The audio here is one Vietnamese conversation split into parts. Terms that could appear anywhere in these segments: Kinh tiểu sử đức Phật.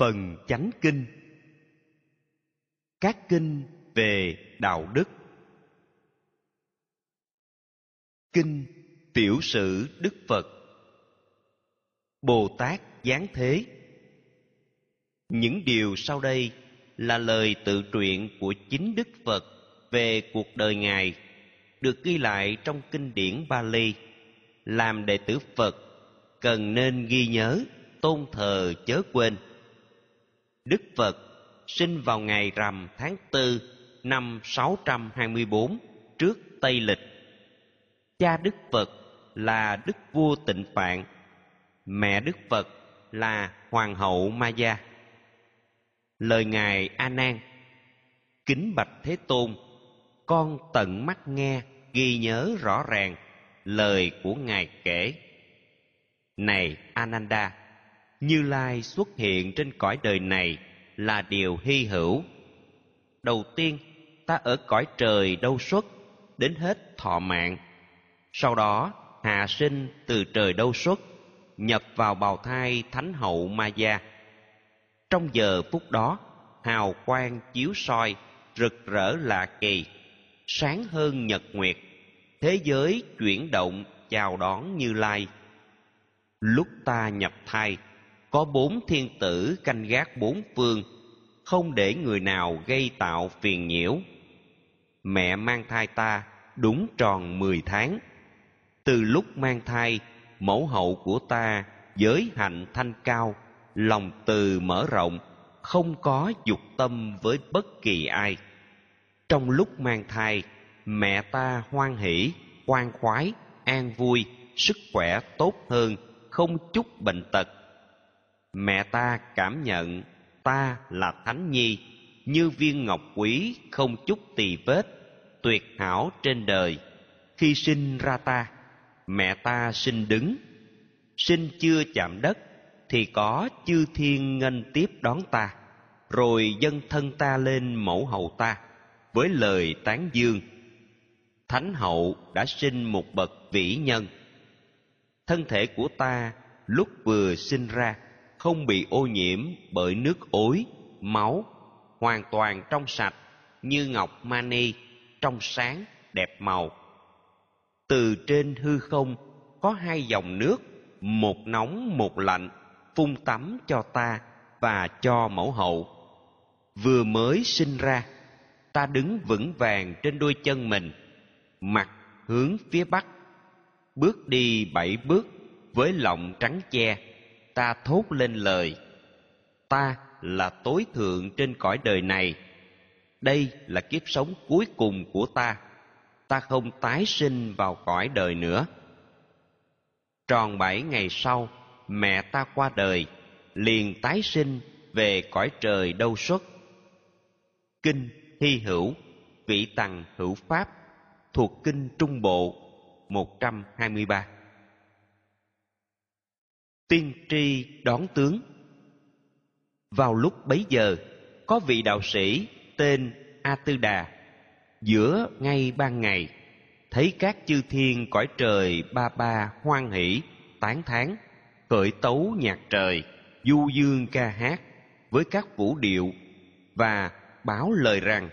Phần Chánh Kinh, các kinh về đạo đức. Kinh Tiểu Sử Đức Phật, Bồ Tát Giáng Thế. Những điều sau đây là lời tự truyện của chính Đức Phật về cuộc đời Ngài, được ghi lại trong kinh điển Pali. Làm đệ tử Phật cần nên ghi nhớ, tôn thờ chớ quên. Đức Phật sinh vào ngày rằm tháng 4 năm 624 trước Tây Lịch. Cha Đức Phật là Đức Vua Tịnh Phạn, mẹ Đức Phật là Hoàng hậu Maya. Lời Ngài A Nan: kính bạch Thế Tôn, con tận mắt nghe, ghi nhớ rõ ràng lời của Ngài kể. Này Ananda, Như Lai xuất hiện trên cõi đời này là điều hy hữu. Đầu tiên, ta ở cõi trời Đâu Xuất đến hết thọ mạng. Sau đó, hạ sinh từ trời Đâu Xuất, nhập vào bào thai Thánh hậu Maya. Trong giờ phút đó, hào quang chiếu soi, rực rỡ lạ kỳ, sáng hơn nhật nguyệt. Thế giới chuyển động chào đón Như Lai. Lúc ta nhập thai, có 4 thiên tử canh gác 4 phương, không để người nào gây tạo phiền nhiễu. Mẹ mang thai ta đúng tròn 10 tháng. Từ lúc mang thai, mẫu hậu của ta giới hạnh thanh cao, lòng từ mở rộng, không có dục tâm với bất kỳ ai. Trong lúc mang thai, mẹ ta hoan hỷ, khoan khoái, an vui, sức khỏe tốt hơn, không chút bệnh tật. Mẹ ta cảm nhận ta là thánh nhi, như viên ngọc quý không chút tì vết, tuyệt hảo trên đời. Khi sinh ra ta, mẹ ta sinh đứng. Sinh chưa chạm đất thì có chư thiên nghênh tiếp đón ta, rồi dâng thân ta lên mẫu hậu ta với lời tán dương. Thánh hậu đã sinh một bậc vĩ nhân. Thân thể của ta lúc vừa sinh ra không bị ô nhiễm bởi nước ối, máu, hoàn toàn trong sạch như ngọc mani, trong sáng, đẹp màu. Từ trên hư không có 2 dòng nước, một nóng một lạnh, phun tắm cho ta và cho mẫu hậu. Vừa mới sinh ra, ta đứng vững vàng trên đôi chân mình, mặt hướng phía bắc, bước đi 7 bước với lòng trắng che. Ta thốt lên lời: ta là tối thượng trên cõi đời này, đây là kiếp sống cuối cùng của ta, ta không tái sinh vào cõi đời nữa. Tròn 7 ngày sau, mẹ ta qua đời, liền tái sinh về cõi trời Đâu Xuất. Kinh hy hữu, Vị Tằng Hữu Pháp, thuộc Kinh Trung Bộ 123. Tiên tri đón tướng. Vào lúc bấy giờ, có vị đạo sĩ tên A Tư Đà, giữa ngay ban ngày, thấy các chư thiên cõi trời Ba Ba hoan hỷ, tán thán, khởi tấu nhạc trời, du dương ca hát với các vũ điệu, và báo lời rằng: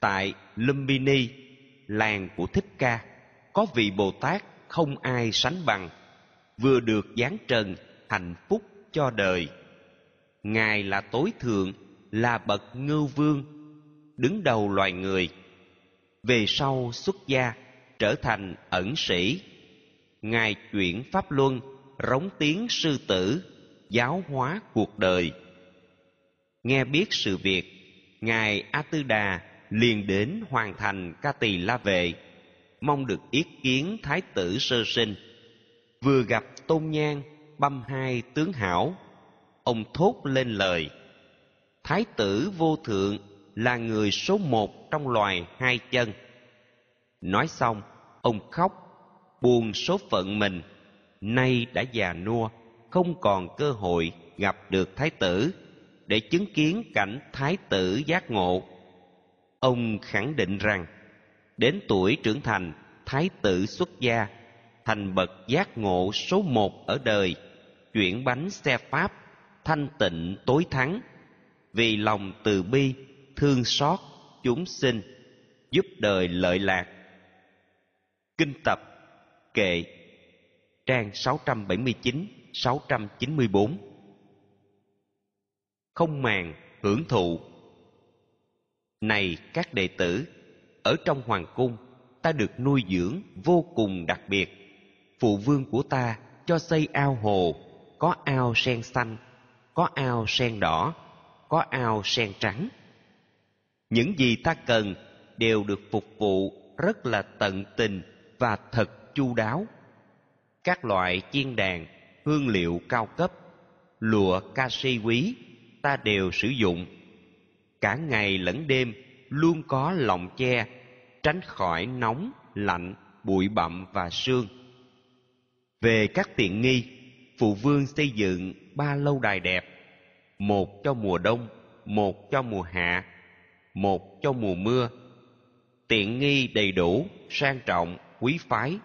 tại Lumbini, làng của Thích Ca, có vị Bồ Tát không ai sánh bằng, vừa được giáng trần hạnh phúc cho đời. Ngài là tối thượng, là bậc ngưu vương, đứng đầu loài người. Về sau xuất gia, trở thành ẩn sĩ. Ngài chuyển pháp luân, rống tiếng sư tử, giáo hóa cuộc đời. Nghe biết sự việc, Ngài A Tư Đà liền đến hoàng thành Ca Tỳ La Vệ, mong được yết kiến Thái tử sơ sinh. Vừa gặp Tôn Nhan, Băm Hai tướng hảo, ông thốt lên lời: Thái tử vô thượng là người số 1 trong loài 2 chân. Nói xong, ông khóc, buồn số phận mình, nay đã già nua, không còn cơ hội gặp được Thái tử, để chứng kiến cảnh Thái tử giác ngộ. Ông khẳng định rằng, đến tuổi trưởng thành, Thái tử xuất gia, thành bậc giác ngộ số 1 ở đời, chuyển bánh xe Pháp, thanh tịnh tối thắng, vì lòng từ bi thương xót chúng sinh, giúp đời lợi lạc. Kinh tập kệ trang 679-694. Không màng hưởng thụ. Này các đệ tử, ở trong hoàng cung ta được nuôi dưỡng vô cùng đặc biệt. Phụ vương của ta cho xây ao hồ, có ao sen xanh, có ao sen đỏ, có ao sen trắng. Những gì ta cần đều được phục vụ rất là tận tình và thật chu đáo. Các loại chiên đàn, hương liệu cao cấp, lụa kashi quý ta đều sử dụng. Cả ngày lẫn đêm luôn có lọng che, tránh khỏi nóng, lạnh, bụi bặm và sương. Về các tiện nghi, phụ vương xây dựng 3 lâu đài đẹp, một cho mùa đông, một cho mùa hạ, một cho mùa mưa. Tiện nghi đầy đủ, sang trọng, quý phái.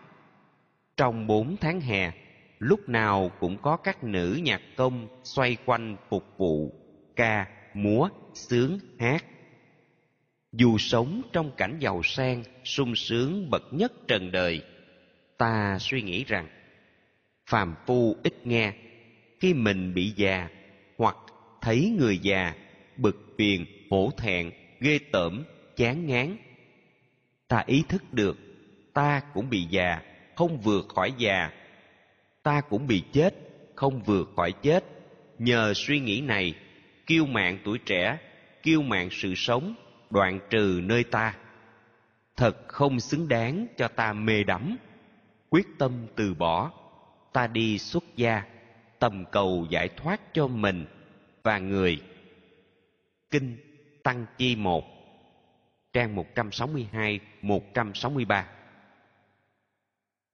Trong 4 tháng hè, lúc nào cũng có các nữ nhạc công xoay quanh phục vụ, ca, múa, sướng, hát. Dù sống trong cảnh giàu sang, sung sướng bậc nhất trần đời, ta suy nghĩ rằng phàm phu ít nghe. Khi mình bị già hoặc thấy người già, bực phiền, hổ thẹn, ghê tởm, chán ngán, ta ý thức được ta cũng bị già, không vượt khỏi già, ta cũng bị chết, không vượt khỏi chết. Nhờ suy nghĩ này, kiêu mạn tuổi trẻ, kiêu mạn sự sống đoạn trừ nơi ta. Thật không xứng đáng cho ta mê đắm. Quyết tâm từ bỏ, ta đi xuất gia, tầm cầu giải thoát cho mình và người. Kinh Tăng Chi 1 trang 162-163.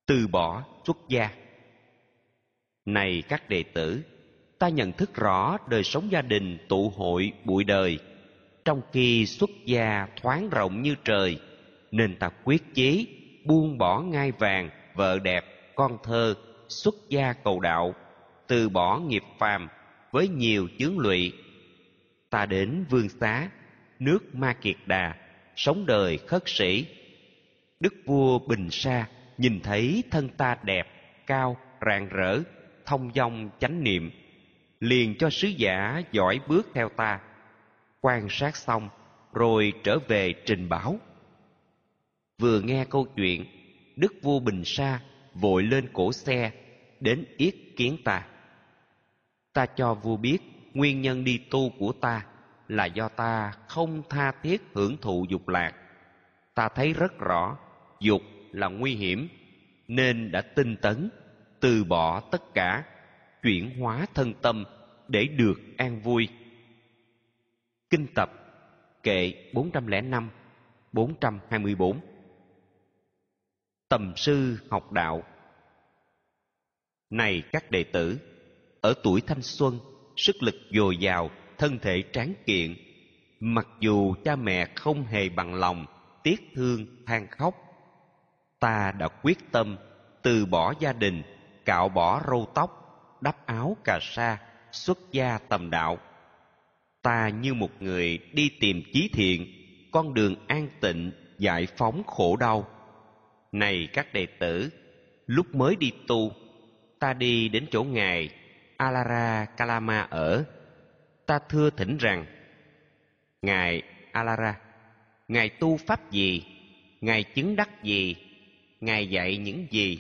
Từ bỏ xuất gia. Này các đệ tử, ta nhận thức rõ đời sống gia đình tụ hội bụi đời, trong khi xuất gia thoáng rộng như trời, nên ta quyết chí buông bỏ ngai vàng, vợ đẹp, con thơ, xuất gia cầu đạo, từ bỏ nghiệp phàm với nhiều chướng lụy. Ta đến Vương Xá, nước Ma Kiệt Đà, sống đời khất sĩ. Đức vua Bình Sa nhìn thấy thân ta đẹp, cao, rạng rỡ, thông dong chánh niệm, liền cho sứ giả dõi bước theo ta. Quan sát xong rồi trở về trình báo. Vừa nghe câu chuyện, Đức vua Bình Sa vội lên cổ xe đến yết kiến ta. Ta cho vua biết nguyên nhân đi tu của ta là do ta không tha thiết hưởng thụ dục lạc. Ta thấy rất rõ dục là nguy hiểm, nên đã tinh tấn từ bỏ tất cả, chuyển hóa thân tâm để được an vui. Kinh tập kệ 405-424. Tầm sư học đạo. Này các đệ tử, ở tuổi thanh xuân, sức lực dồi dào, thân thể tráng kiện, mặc dù cha mẹ không hề bằng lòng, tiếc thương than khóc, ta đã quyết tâm từ bỏ gia đình, cạo bỏ râu tóc, đắp áo cà sa, xuất gia tầm đạo. Ta như một người đi tìm chí thiện, con đường an tịnh, giải phóng khổ đau. Này các đệ tử, lúc mới đi tu, ta đi đến chỗ ngài Alara Kalama ở. Ta thưa thỉnh rằng: Ngài Alara, ngài tu pháp gì? Ngài chứng đắc gì? Ngài dạy những gì?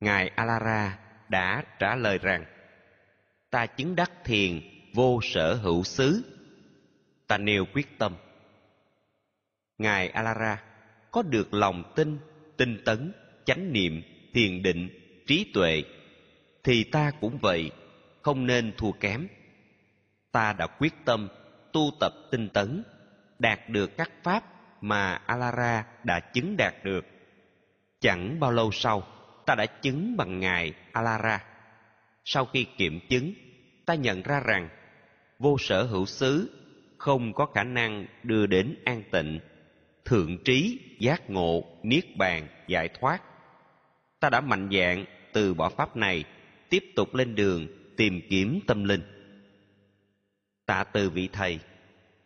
Ngài Alara đã trả lời rằng: Ta chứng đắc thiền vô sở hữu xứ. Ta nêu quyết tâm. Ngài Alara có được lòng tin, tinh tấn, chánh niệm, thiền định, trí tuệ, thì ta cũng vậy, không nên thua kém. Ta đã quyết tâm tu tập tinh tấn, đạt được các pháp mà Alara đã chứng đạt được. Chẳng bao lâu sau, ta đã chứng bằng ngài Alara. Sau khi kiểm chứng, ta nhận ra rằng vô sở hữu xứ không có khả năng đưa đến an tịnh, thượng trí, giác ngộ, niết bàn, giải thoát. Ta đã mạnh dạn từ bỏ pháp này, tiếp tục lên đường tìm kiếm tâm linh. Tạ từ vị thầy,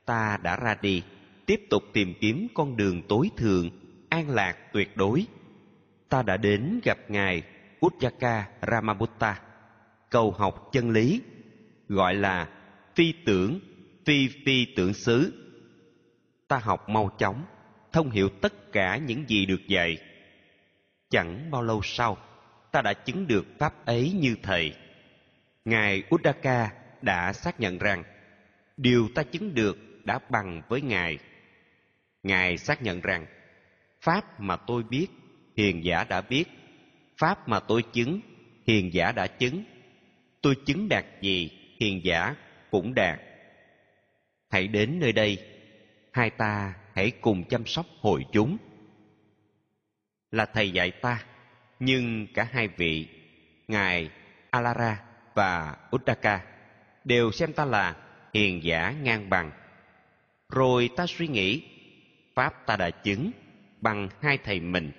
ta đã ra đi, tiếp tục tìm kiếm con đường tối thượng, an lạc tuyệt đối. Ta đã đến gặp Ngài Uddaka Ramabutta, cầu học chân lý, gọi là phi tưởng, phi phi tưởng xứ. Ta học mau chóng, thông hiểu tất cả những gì được dạy. Chẳng bao lâu sau, ta đã chứng được pháp ấy như thầy. Ngài Uddaka đã xác nhận rằng điều ta chứng được đã bằng với Ngài. Ngài xác nhận rằng pháp mà tôi biết, hiền giả đã biết. Pháp mà tôi chứng, hiền giả đã chứng. Tôi chứng đạt gì, hiền giả cũng đạt. Hãy đến nơi đây, hai ta hãy cùng chăm sóc hội chúng. Là thầy dạy ta, nhưng cả hai vị, Ngài Alara và Uddaka, đều xem ta là hiền giả ngang bằng. Rồi ta suy nghĩ, pháp ta đã chứng bằng hai thầy mình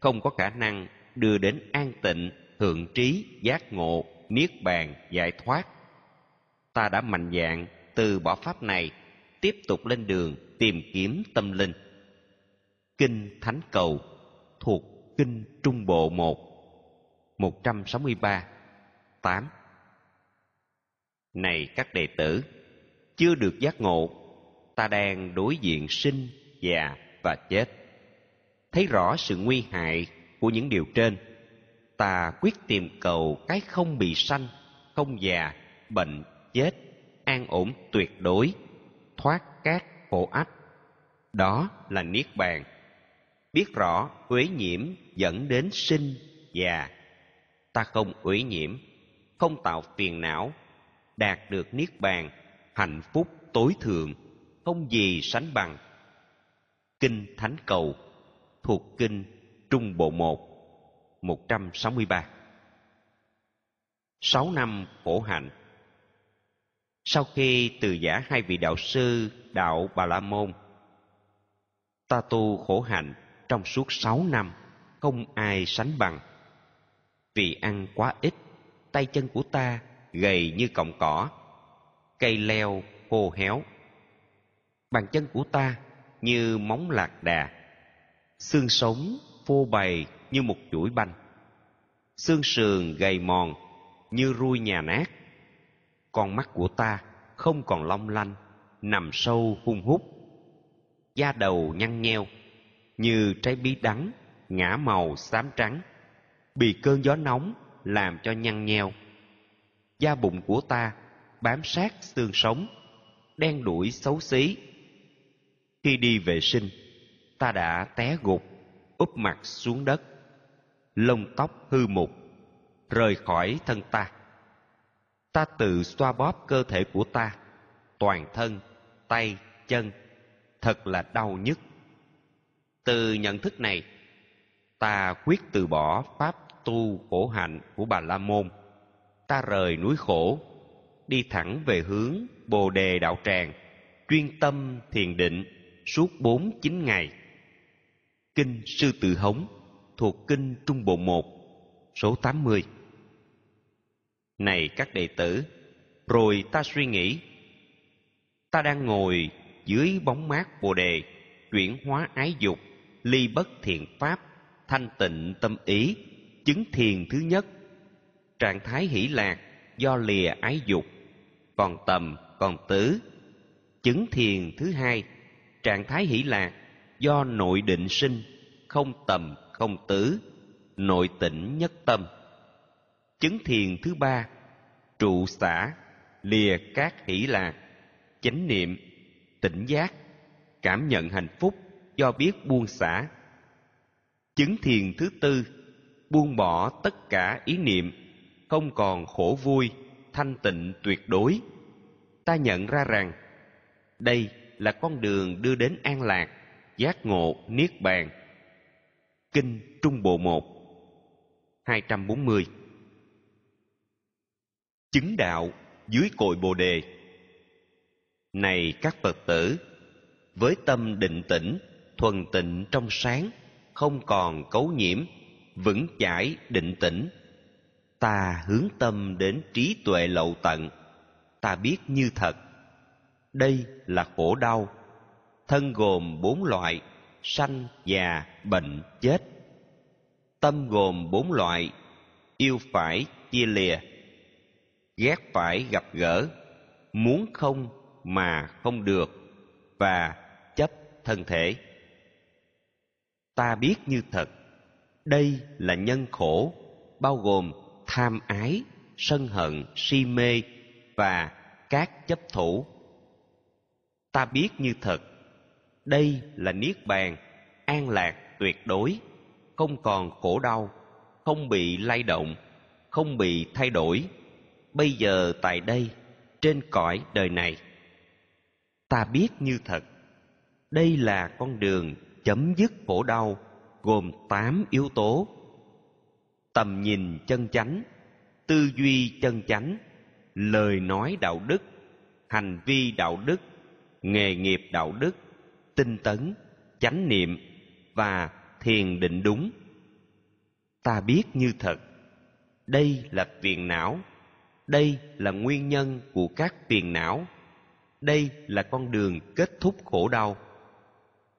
không có khả năng đưa đến an tịnh, thượng trí, giác ngộ, niết bàn, giải thoát. Ta đã mạnh dạn từ bỏ pháp này, tiếp tục lên đường tìm kiếm tâm linh. Kinh Thánh Cầu thuộc Kinh Trung Bộ 1, 163, 8. Này các đệ tử, chưa được giác ngộ, ta đang đối diện sinh, già và chết. Thấy rõ sự nguy hại của những điều trên, ta quyết tìm cầu cái không bị sanh, không già, bệnh, chết, an ổn tuyệt đối, thoát các khổ ách. Đó là niết bàn. Biết rõ uế nhiễm dẫn đến sinh, già, ta không uế nhiễm, không tạo phiền não, đạt được niết bàn, hạnh phúc tối thượng, không gì sánh bằng. Kinh Thánh Cầu thuộc Kinh Trung Bộ 1, 163. 6 năm khổ hạnh. Sau khi từ giã hai vị đạo sư đạo Bà La Môn, ta tu khổ hạnh trong suốt 6 năm, không ai sánh bằng. Vì ăn quá ít, tay chân của ta gầy như cọng cỏ, cây leo khô héo. Bàn chân của ta như móng lạc đà, xương sống phô bày như một chuỗi banh, xương sườn gầy mòn như ruồi nhà nát. Con mắt của ta không còn long lanh, nằm sâu hun hút. Da đầu nhăn nheo như trái bí đắng, ngã màu xám trắng, bị cơn gió nóng làm cho nhăn nheo. Da bụng của ta bám sát xương sống, đen đủi xấu xí. Khi đi vệ sinh, ta đã té gục, úp mặt xuống đất, lông tóc hư mục, rời khỏi thân ta. Ta tự xoa bóp cơ thể của ta, toàn thân, tay, chân, thật là đau nhức. Từ nhận thức này, ta quyết từ bỏ pháp tu khổ hạnh của Bà La Môn. Ta rời núi khổ, đi thẳng về hướng Bồ Đề Đạo Tràng, chuyên tâm thiền định suốt 49 ngày. Kinh Sư Tử Hống thuộc Kinh Trung Bộ 1, số 80. Này các đệ tử, rồi ta suy nghĩ, ta đang ngồi dưới bóng mát Bồ Đề, chuyển hóa ái dục, ly bất thiện pháp, thanh tịnh tâm ý, chứng thiền thứ nhất, trạng thái hỷ lạc do lìa ái dục, còn tầm, còn tứ. Chứng thiền thứ hai, trạng thái hỷ lạc do nội định sinh, không tầm, không tứ, nội tịnh nhất tâm. Chứng thiền thứ ba, trụ xả, lìa các hỷ lạc, chánh niệm, tỉnh giác, cảm nhận hạnh phúc do biết buông xả. Chứng thiền thứ tư, buông bỏ tất cả ý niệm, không còn khổ vui, thanh tịnh tuyệt đối. Ta nhận ra rằng đây là con đường đưa đến an lạc, giác ngộ, niết bàn. Kinh Trung Bộ 1, 240. Chứng đạo dưới cội Bồ Đề. Này các Phật tử, với tâm định tĩnh, thuần tịnh trong sáng, không còn cấu nhiễm, vững chãi định tĩnh, Ta hướng tâm đến trí tuệ lậu tận, ta biết như thật. Đây là khổ đau. Thân gồm 4 loại: sanh, già, bệnh, chết. Tâm gồm 4 loại: yêu phải, chia lìa, ghét phải, gặp gỡ, muốn không mà không được, và chấp thân thể. Ta biết như thật. Đây là nhân khổ, bao gồm tham ái, sân hận, si mê và các chấp thủ. Ta biết như thật. Đây là niết bàn, an lạc tuyệt đối, không còn khổ đau, không bị lay động, không bị thay đổi, bây giờ tại đây, trên cõi đời này. Ta biết như thật. Đây là con đường chấm dứt khổ đau, gồm 8 yếu tố: tầm nhìn chân chánh, tư duy chân chánh, lời nói đạo đức, hành vi đạo đức, nghề nghiệp đạo đức, tinh tấn, chánh niệm và thiền định đúng. Ta biết như thật. Đây là phiền não. Đây là nguyên nhân của các phiền não. Đây là con đường kết thúc khổ đau.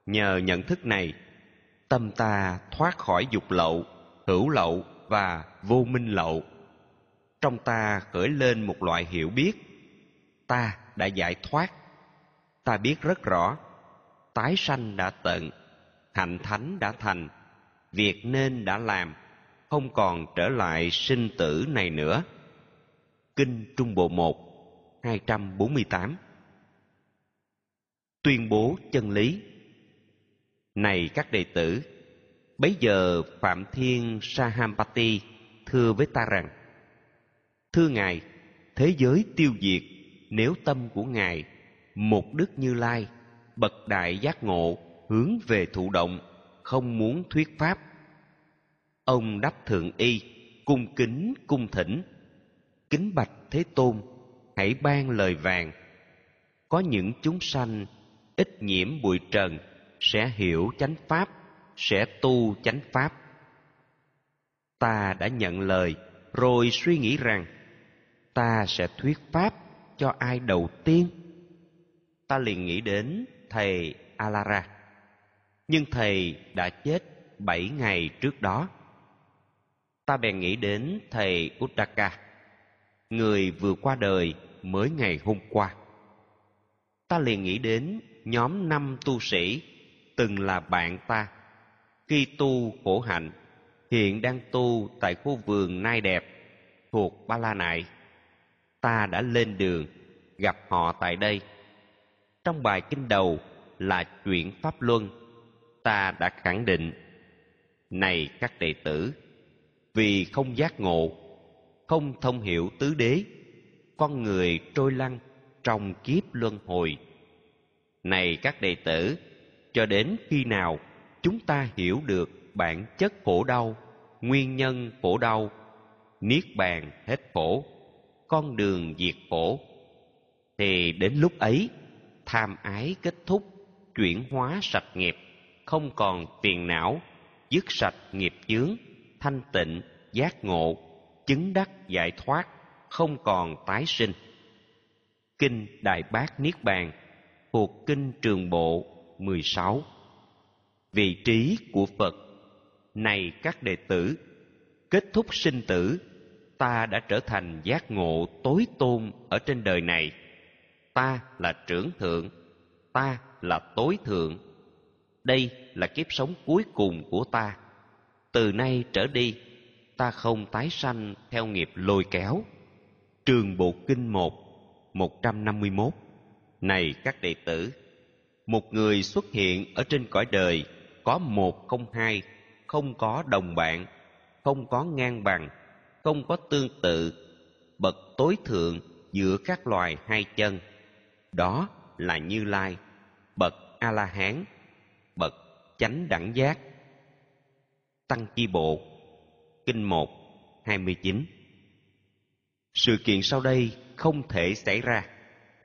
Nhờ nhận thức này, tâm ta thoát khỏi dục lậu, hữu lậu và vô minh lậu. Trong ta khởi lên một loại hiểu biết: ta đã giải thoát, ta biết rất rõ, tái sanh đã tận, hạnh thánh đã thành, việc nên đã làm, không còn trở lại sinh tử này nữa. Kinh Trung Bộ 1, 248. Tuyên bố chân lý. Này các đệ tử, bấy giờ Phạm Thiên Sahampati thưa với ta rằng: thưa Ngài, thế giới tiêu diệt nếu tâm của Ngài, một Đức Như Lai, bậc đại giác ngộ, hướng về thụ động, không muốn thuyết pháp. Ông đáp thượng y, cung kính cung thỉnh: kính bạch Thế Tôn, hãy ban lời vàng. Có những chúng sanh ít nhiễm bụi trần, sẽ hiểu chánh pháp, sẽ tu chánh pháp. Ta đã nhận lời, rồi suy nghĩ rằng ta sẽ thuyết pháp cho ai đầu tiên. Ta liền nghĩ đến thầy Alara, nhưng thầy đã chết 7 ngày trước đó. Ta bèn nghĩ đến thầy Uttaka, người vừa qua đời mới ngày hôm qua. Ta liền nghĩ đến nhóm 5 tu sĩ từng là bạn ta, khi tu khổ hạnh, hiện đang tu tại khu vườn Nai Đẹp thuộc Ba La Nại. Ta đã lên đường gặp họ tại đây. Trong bài kinh đầu là chuyện Pháp Luân, ta đã khẳng định: này các đệ tử, vì không giác ngộ, không thông hiểu tứ đế, con người trôi lăn trong kiếp luân hồi. Này các đệ tử, cho đến khi nào chúng ta hiểu được bản chất khổ đau, nguyên nhân khổ đau, niết bàn hết khổ, con đường diệt khổ, thì đến lúc ấy tham ái kết thúc, chuyển hóa sạch nghiệp, không còn phiền não, dứt sạch nghiệp chướng, thanh tịnh, giác ngộ, chứng đắc giải thoát, không còn tái sinh. Kinh Đại Bát Niết Bàn thuộc Kinh Trường Bộ 16. Vị trí của Phật. Này các đệ tử, kết thúc sinh tử, ta đã trở thành giác ngộ tối tôn ở trên đời này. Ta là trưởng thượng, ta là tối thượng. Đây là kiếp sống cuối cùng của ta. Từ nay trở đi, ta không tái sanh theo nghiệp lôi kéo. Trường Bộ Kinh 1, 151. Này các đệ tử, một người xuất hiện ở trên cõi đời có một không hai, không có đồng bạn, không có ngang bằng, không có tương tự, bậc tối thượng giữa các loài hai chân. Đó là Như Lai, bậc A-la-hán, bậc chánh đẳng giác. Tăng Chi Bộ, Kinh 1, 29. Sự kiện sau đây không thể xảy ra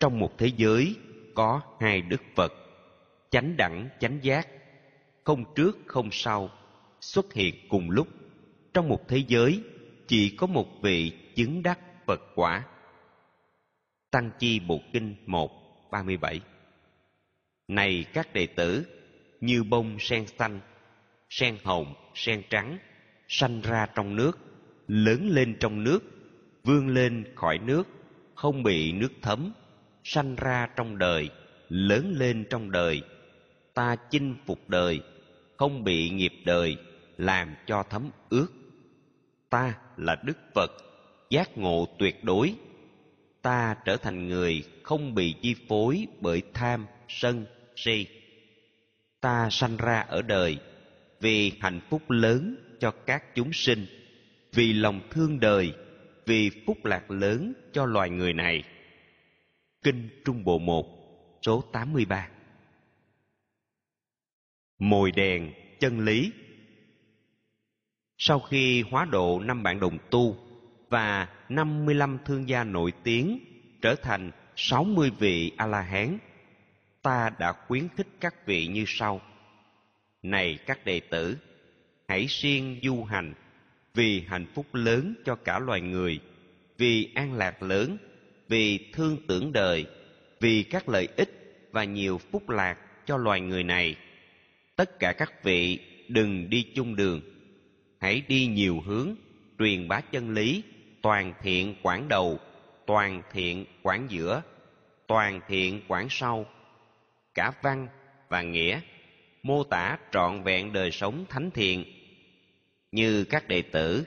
trong một thế giới có hai Đức Phật, chánh đẳng chánh giác, không trước không sau, xuất hiện cùng lúc trong một thế giới chỉ có một vị chứng đắc Phật quả. Tăng Chi Bộ Kinh 1:37. Này các đệ tử, như bông sen xanh, sen hồng, sen trắng, sanh ra trong nước, lớn lên trong nước, vươn lên khỏi nước, không bị nước thấm, sanh ra trong đời, lớn lên trong đời. Ta chinh phục đời, không bị nghiệp đời làm cho thấm ướt. Ta là Đức Phật, giác ngộ tuyệt đối. Ta trở thành người không bị chi phối bởi tham, sân, si. Ta sanh ra ở đời vì hạnh phúc lớn cho các chúng sinh, vì lòng thương đời, vì phúc lạc lớn cho loài người này. Kinh Trung Bộ 1, số 83. Mồi đèn chân lý. Sau khi hóa độ 5 bạn đồng tu và 55 thương gia nổi tiếng trở thành 60 vị A-la-hán, ta đã khuyến khích các vị như sau. Này các đệ tử, hãy siêng du hành vì hạnh phúc lớn cho cả loài người, vì an lạc lớn, vì thương tưởng đời, vì các lợi ích và nhiều phúc lạc cho loài người này. Tất cả các vị đừng đi chung đường, hãy đi nhiều hướng, truyền bá chân lý, toàn thiện quảng đầu, toàn thiện quảng giữa, toàn thiện quảng sau. Cả văn và nghĩa mô tả trọn vẹn đời sống thánh thiện. Như các đệ tử,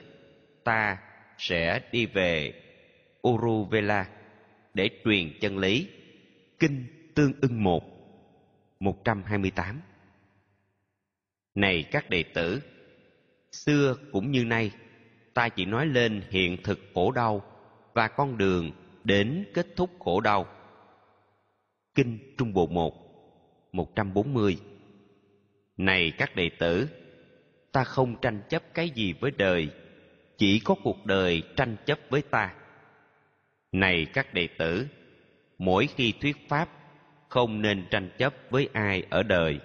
ta sẽ đi về Uruvela để truyền chân lý. Kinh Tương Ưng 1:128. Này các đệ tử, xưa cũng như nay, ta chỉ nói lên hiện thực khổ đau và con đường đến kết thúc khổ đau. Kinh Trung Bộ 1:140. Này các đệ tử, ta không tranh chấp cái gì với đời, chỉ có cuộc đời tranh chấp với ta. Này các đệ tử, mỗi khi thuyết pháp, không nên tranh chấp với ai ở đời.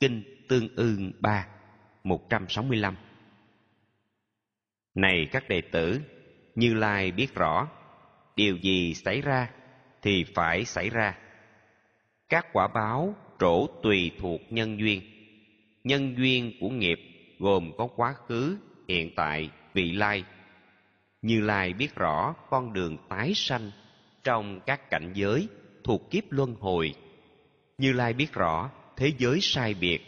Kinh Tương Ưng 3:165. Này các đệ tử, Như Lai biết rõ, điều gì xảy ra thì phải xảy ra. Các quả báo trổ tùy thuộc nhân duyên. Nhân duyên của nghiệp gồm có quá khứ, hiện tại, vị lai. Như Lai biết rõ con đường tái sanh trong các cảnh giới thuộc kiếp luân hồi. Như Lai biết rõ thế giới sai biệt,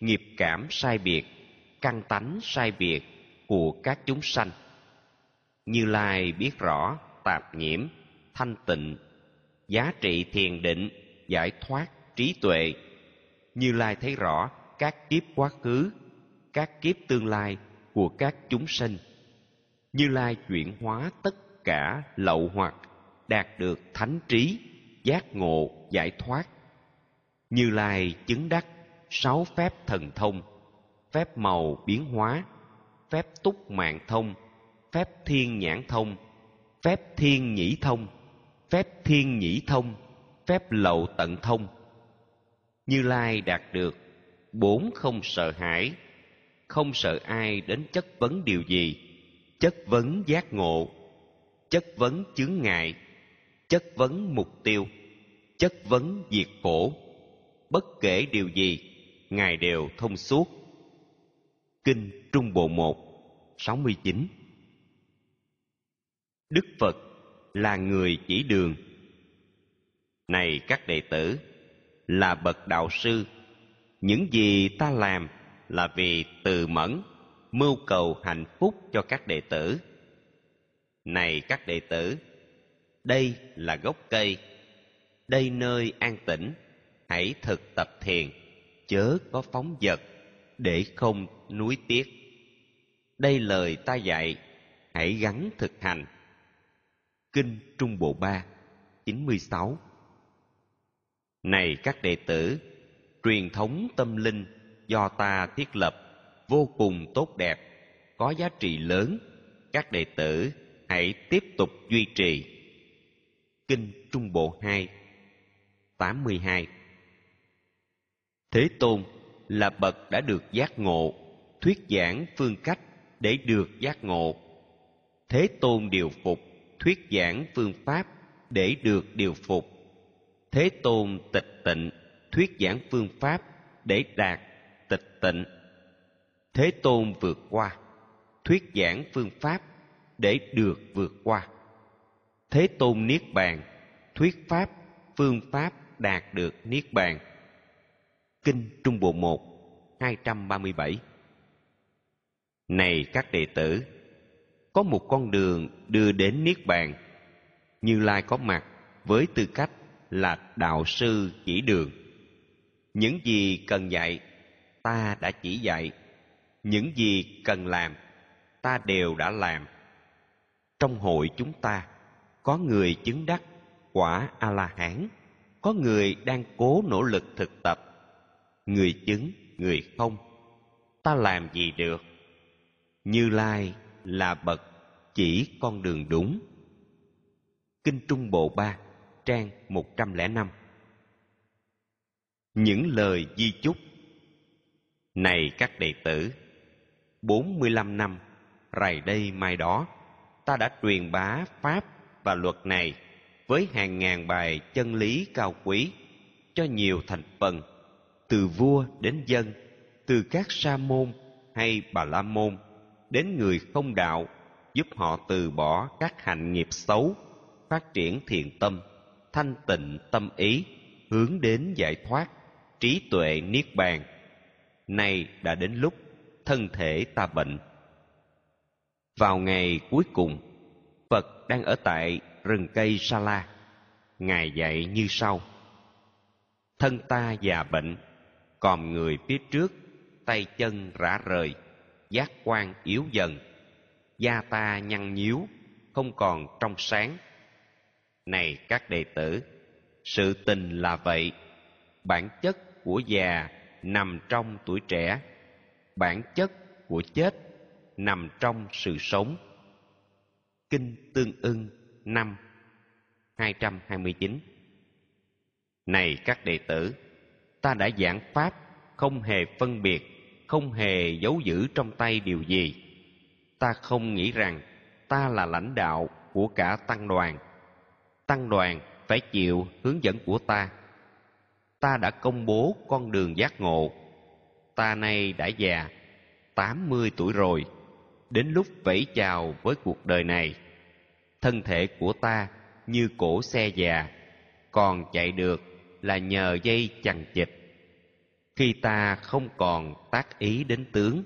nghiệp cảm sai biệt, căn tánh sai biệt của các chúng sanh. Như Lai biết rõ tạp nhiễm, thanh tịnh, giá trị thiền định, giải thoát, trí tuệ. Như Lai thấy rõ các kiếp quá khứ, các kiếp tương lai của các chúng sinh. Như Lai chuyển hóa tất cả lậu hoặc, đạt được thánh trí, giác ngộ, giải thoát. Như Lai chứng đắc 6 phép thần thông: phép màu biến hóa, phép túc mạng thông, phép thiên nhãn thông, phép thiên nhĩ thông, phép thiên nhĩ thông, phép lậu tận thông. Như Lai đạt được 4 không sợ hãi, không sợ ai đến chất vấn điều gì: chất vấn giác ngộ, chất vấn chướng ngại, chất vấn mục tiêu, chất vấn diệt khổ. Bất kể điều gì, Ngài đều thông suốt. Kinh Trung Bộ 1:69. Đức Phật là người chỉ đường. Này các đệ tử, là bậc đạo sư, những gì ta làm là vì từ mẫn, mưu cầu hạnh phúc cho các đệ tử. Này các đệ tử, đây là gốc cây, đây nơi an tĩnh, hãy thực tập thiền, chớ có phóng dật, để không nuối tiếc. Đây lời ta dạy, hãy gắng thực hành. Kinh Trung Bộ 3:96. Này các đệ tử, truyền thống tâm linh do ta thiết lập vô cùng tốt đẹp, có giá trị lớn. Các đệ tử hãy tiếp tục duy trì. Kinh Trung Bộ 2:82. Thế Tôn là bậc đã được giác ngộ, thuyết giảng phương cách để được giác ngộ, Thế Tôn điều phục, thuyết giảng phương pháp để được điều phục. Thế Tôn tịch tịnh, thuyết giảng phương pháp để đạt tịch tịnh. Thế Tôn vượt qua, thuyết giảng phương pháp để được vượt qua. Thế Tôn niết bàn, thuyết pháp, phương pháp đạt được niết bàn. Kinh Trung Bộ 1, 237. Này các đệ tử, có một con đường đưa đến niết bàn. Như Lai có mặt với tư cách là đạo sư chỉ đường. Những gì cần dạy, ta đã chỉ dạy. Những gì cần làm, ta đều đã làm. Trong hội chúng ta, có người chứng đắc quả A-la-hán, có người đang cố nỗ lực thực tập. Người chứng, người không, ta làm gì được? Như Lai là bậc chỉ con đường đúng. Kinh Trung Bộ 3, trang 105. Những lời di chúc. Này các đệ tử, 45 năm, rày đây mai đó, ta đã truyền bá pháp và luật này với hàng ngàn bài chân lý cao quý cho nhiều thành phần, từ vua đến dân, từ các sa môn hay bà la môn đến người không đạo, giúp họ từ bỏ các hạnh nghiệp xấu, phát triển thiện tâm, thanh tịnh tâm ý, hướng đến giải thoát, trí tuệ niết bàn. Nay đã đến lúc thân thể ta bệnh. Vào ngày cuối cùng, Phật đang ở tại rừng cây Sa-la. Ngài dạy như sau: thân ta già bệnh, còm người phía trước, tay chân rã rời, giác quan yếu dần, da ta nhăn nhíu, không còn trong sáng. Này các đệ tử, sự tình là vậy. Bản chất của già nằm trong tuổi trẻ, bản chất của chết nằm trong sự sống. Kinh Tương Ưng 5, 229. Này các đệ tử, ta đã giảng pháp, không hề phân biệt, không hề giấu giữ trong tay điều gì. Ta không nghĩ rằng ta là lãnh đạo của cả tăng đoàn. Tăng đoàn phải chịu hướng dẫn của ta. Ta đã công bố con đường giác ngộ. Ta nay đã già, 80 tuổi rồi, đến lúc vẫy chào với cuộc đời này. Thân thể của ta như cỗ xe già, còn chạy được là nhờ dây chằng chịt. Khi ta không còn tác ý đến tướng,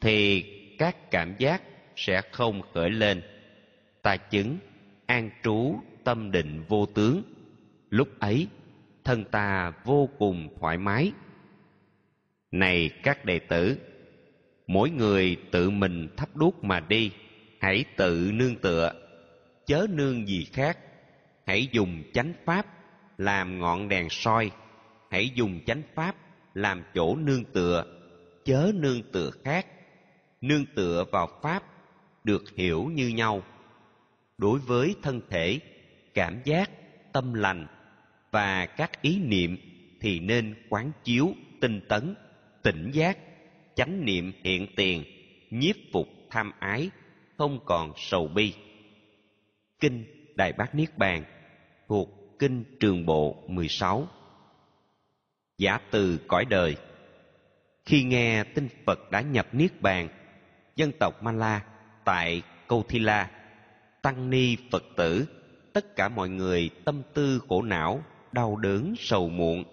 thì các cảm giác sẽ không khởi lên. Ta chứng an trú tâm định vô tướng, lúc ấy thân ta vô cùng thoải mái. Này các đệ tử, mỗi người tự mình thắp đuốc mà đi, hãy tự nương tựa, chớ nương gì khác. Hãy dùng chánh pháp làm ngọn đèn soi, hãy dùng chánh pháp làm chỗ nương tựa, chớ nương tựa khác. Nương tựa vào pháp được hiểu như nhau. Đối với thân thể, cảm giác, tâm lành và các ý niệm thì nên quán chiếu, tinh tấn, tỉnh giác, chánh niệm hiện tiền, nhiếp phục tham ái, không còn sầu bi. Kinh Đại Bát Niết Bàn thuộc Kinh Trường Bộ 16. Giả từ cõi đời. Khi nghe tin Phật đã nhập niết bàn, dân tộc Ma-la tại Câu-thi-la, tăng ni Phật tử, tất cả mọi người tâm tư khổ não, đau đớn sầu muộn.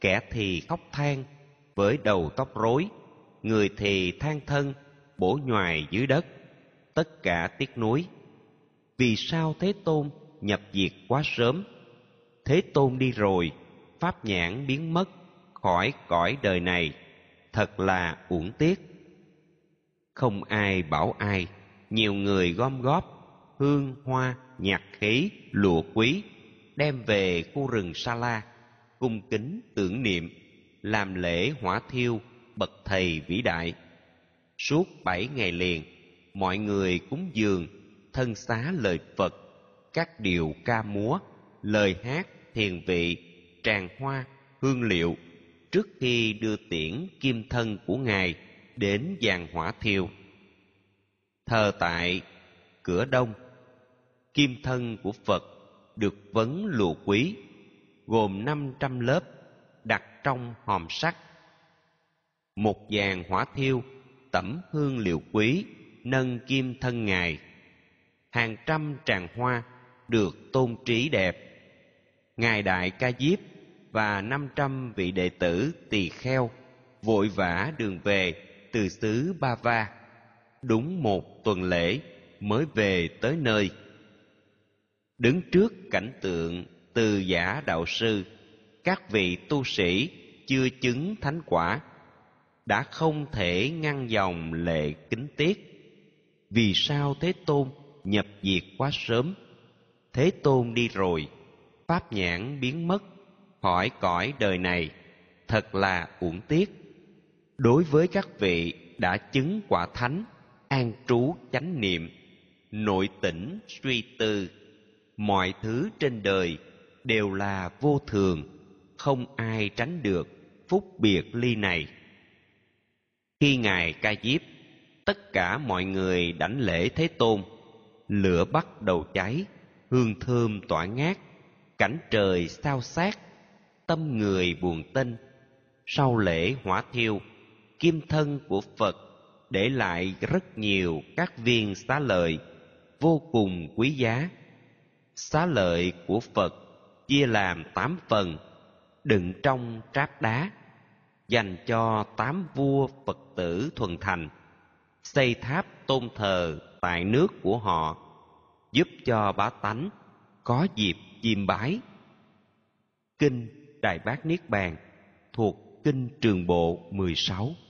Kẻ thì khóc than với đầu tóc rối, người thì than thân bổ nhoài dưới đất, tất cả tiếc nuối. Vì sao Thế Tôn nhập diệt quá sớm? Thế Tôn đi rồi, pháp nhãn biến mất khỏi cõi đời này, thật là uổng tiếc. Không ai bảo ai, nhiều người gom góp hương hoa nhạc khí lụa quý, đem về khu rừng Sa-la, cung kính tưởng niệm, làm lễ hỏa thiêu bậc thầy vĩ đại. Suốt 7 ngày liền, mọi người cúng dường, thân xá lời Phật, các điệu ca múa, lời hát thiền vị, tràng hoa, hương liệu, trước khi đưa tiễn kim thân của Ngài đến giàn hỏa thiêu. Thờ tại cửa đông. Kim thân của Phật được vấn lụa quý, gồm 500 lớp, đặt trong hòm sắt. Một vàng hỏa thiêu, tẩm hương liệu quý, nâng kim thân Ngài. Hàng trăm tràng hoa được tôn trí đẹp. Ngài Đại Ca Diếp và 500 vị đệ tử tỳ kheo vội vã đường về từ xứ Ba Va. Đúng một tuần lễ mới về tới nơi. Đứng trước cảnh tượng từ giả đạo sư, các vị tu sĩ chưa chứng thánh quả đã không thể ngăn dòng lệ kính tiếc. Vì sao Thế Tôn nhập diệt quá sớm? Thế Tôn đi rồi, pháp nhãn biến mất khỏi cõi đời này, thật là uổng tiếc. Đối với các vị đã chứng quả thánh, an trú chánh niệm, nội tỉnh suy tư, mọi thứ trên đời đều là vô thường, không ai tránh được phút biệt ly này. Khi Ngài Ca Diếp, tất cả mọi người đảnh lễ Thế Tôn, lửa bắt đầu cháy, hương thơm tỏa ngát, cảnh trời xao xát, tâm người buồn tênh. Sau lễ hỏa thiêu, kim thân của Phật để lại rất nhiều các viên xá lợi vô cùng quý giá. Xá lợi của Phật chia làm 8 phần, đựng trong tráp đá, dành cho 8 vua Phật tử thuần thành, xây tháp tôn thờ tại nước của họ, giúp cho bá tánh có dịp chiêm bái. Kinh Đại Bát Niết Bàn thuộc Kinh Trường Bộ 16.